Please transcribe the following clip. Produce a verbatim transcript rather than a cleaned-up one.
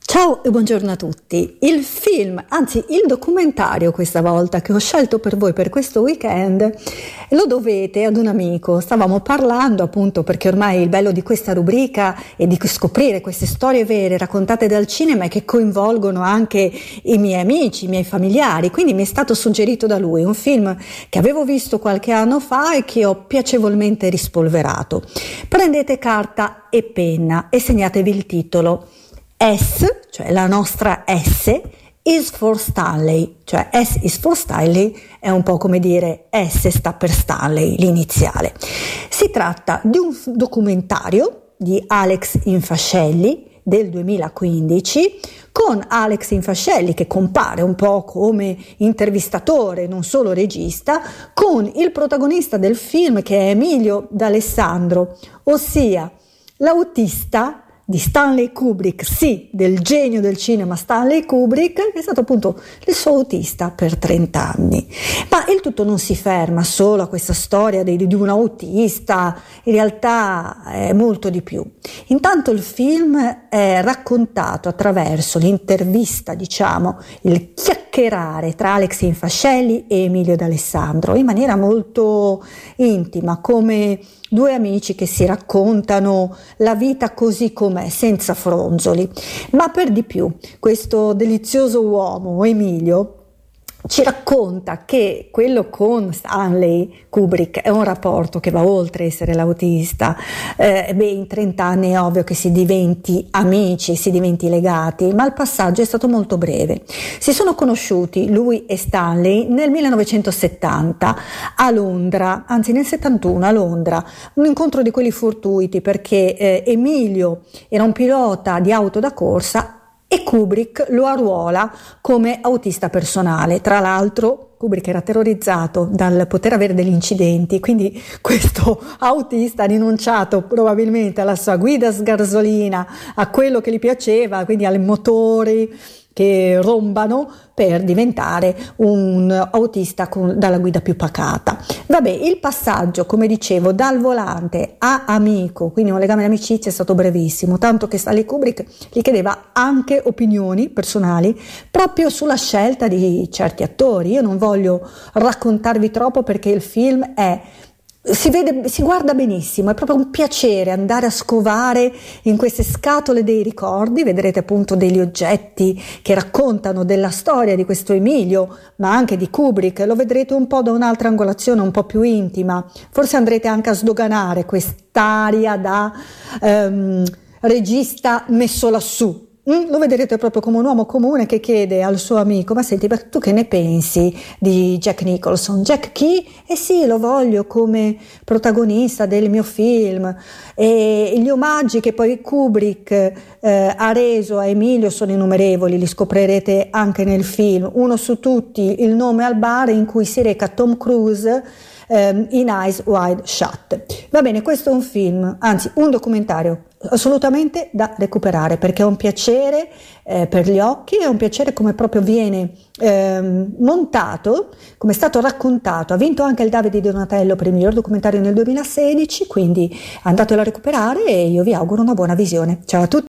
Ciao e buongiorno a tutti. Il film, anzi il documentario questa volta che ho scelto per voi per questo weekend lo dovete ad un amico. Stavamo parlando appunto, perché ormai il bello di questa rubrica è di scoprire queste storie vere raccontate dal cinema e che coinvolgono anche i miei amici, i miei familiari, quindi mi è stato suggerito da lui un film che avevo visto qualche anno fa e che ho piacevolmente rispolverato. Prendete carta e penna e segnatevi il titolo. S, cioè la nostra S, is for Stanley, cioè S is for Stanley è un po' come dire S sta per Stanley, l'iniziale. Si tratta di un documentario di Alex Infascelli del duemilaquindici, con Alex Infascelli che compare un po' come intervistatore, non solo regista, con il protagonista del film che è Emilio D'Alessandro, ossia l'autista di Stanley Kubrick, sì, del genio del cinema Stanley Kubrick, che è stato appunto il suo autista per trenta anni. Ma il tutto non si ferma solo a questa storia di, di un autista, in realtà è molto di più. Intanto il film è raccontato attraverso l'intervista, diciamo, il chiacchierare tra Alex Infascelli e Emilio D'Alessandro, in maniera molto intima, come due amici che si raccontano la vita così com'è, senza fronzoli. Ma per di più, questo delizioso uomo, Emilio, ci racconta che quello con Stanley Kubrick è un rapporto che va oltre essere l'autista. Eh, beh, in trenta anni è ovvio che si diventi amici, si diventi legati, ma il passaggio è stato molto breve. Si sono conosciuti lui e Stanley nel millenovecentosettanta a Londra, anzi nel settantuno a Londra, un incontro di quelli fortuiti perché eh, Emilio era un pilota di auto da corsa e Kubrick lo arruola come autista personale. Tra l'altro Kubrick era terrorizzato dal poter avere degli incidenti, quindi questo autista ha rinunciato probabilmente alla sua guida sgarzolina, a quello che gli piaceva, quindi ai motori che rombano, per diventare un autista con, dalla guida più pacata. Vabbè, il passaggio, come dicevo, dal volante a amico, quindi un legame di amicizia, è stato brevissimo, tanto che Stanley Kubrick gli chiedeva anche opinioni personali proprio sulla scelta di certi attori. Io non voglio raccontarvi troppo perché il film è Si vede, si guarda benissimo, è proprio un piacere andare a scovare in queste scatole dei ricordi. Vedrete appunto degli oggetti che raccontano della storia di questo Emilio, ma anche di Kubrick. Lo vedrete un po' da un'altra angolazione, un po' più intima. Forse andrete anche a sdoganare quest'aria da ehm, regista messo lassù. Lo vedrete proprio come un uomo comune che chiede al suo amico: ma senti, ma tu che ne pensi di Jack Nicholson? Jack chi? Eh sì, lo voglio come protagonista del mio film. E gli omaggi che poi Kubrick eh, ha reso a Emilio sono innumerevoli, li scoprirete anche nel film. Uno su tutti, il nome al bar in cui si reca Tom Cruise ehm, in Eyes Wide Shut. Va bene, questo è un film, anzi un documentario assolutamente da recuperare, perché è un piacere eh, per gli occhi, è un piacere come proprio viene eh, montato, come è stato raccontato. Ha vinto anche il David di Donatello per il miglior documentario nel duemilasedici, quindi andatelo a recuperare e io vi auguro una buona visione. Ciao a tutti.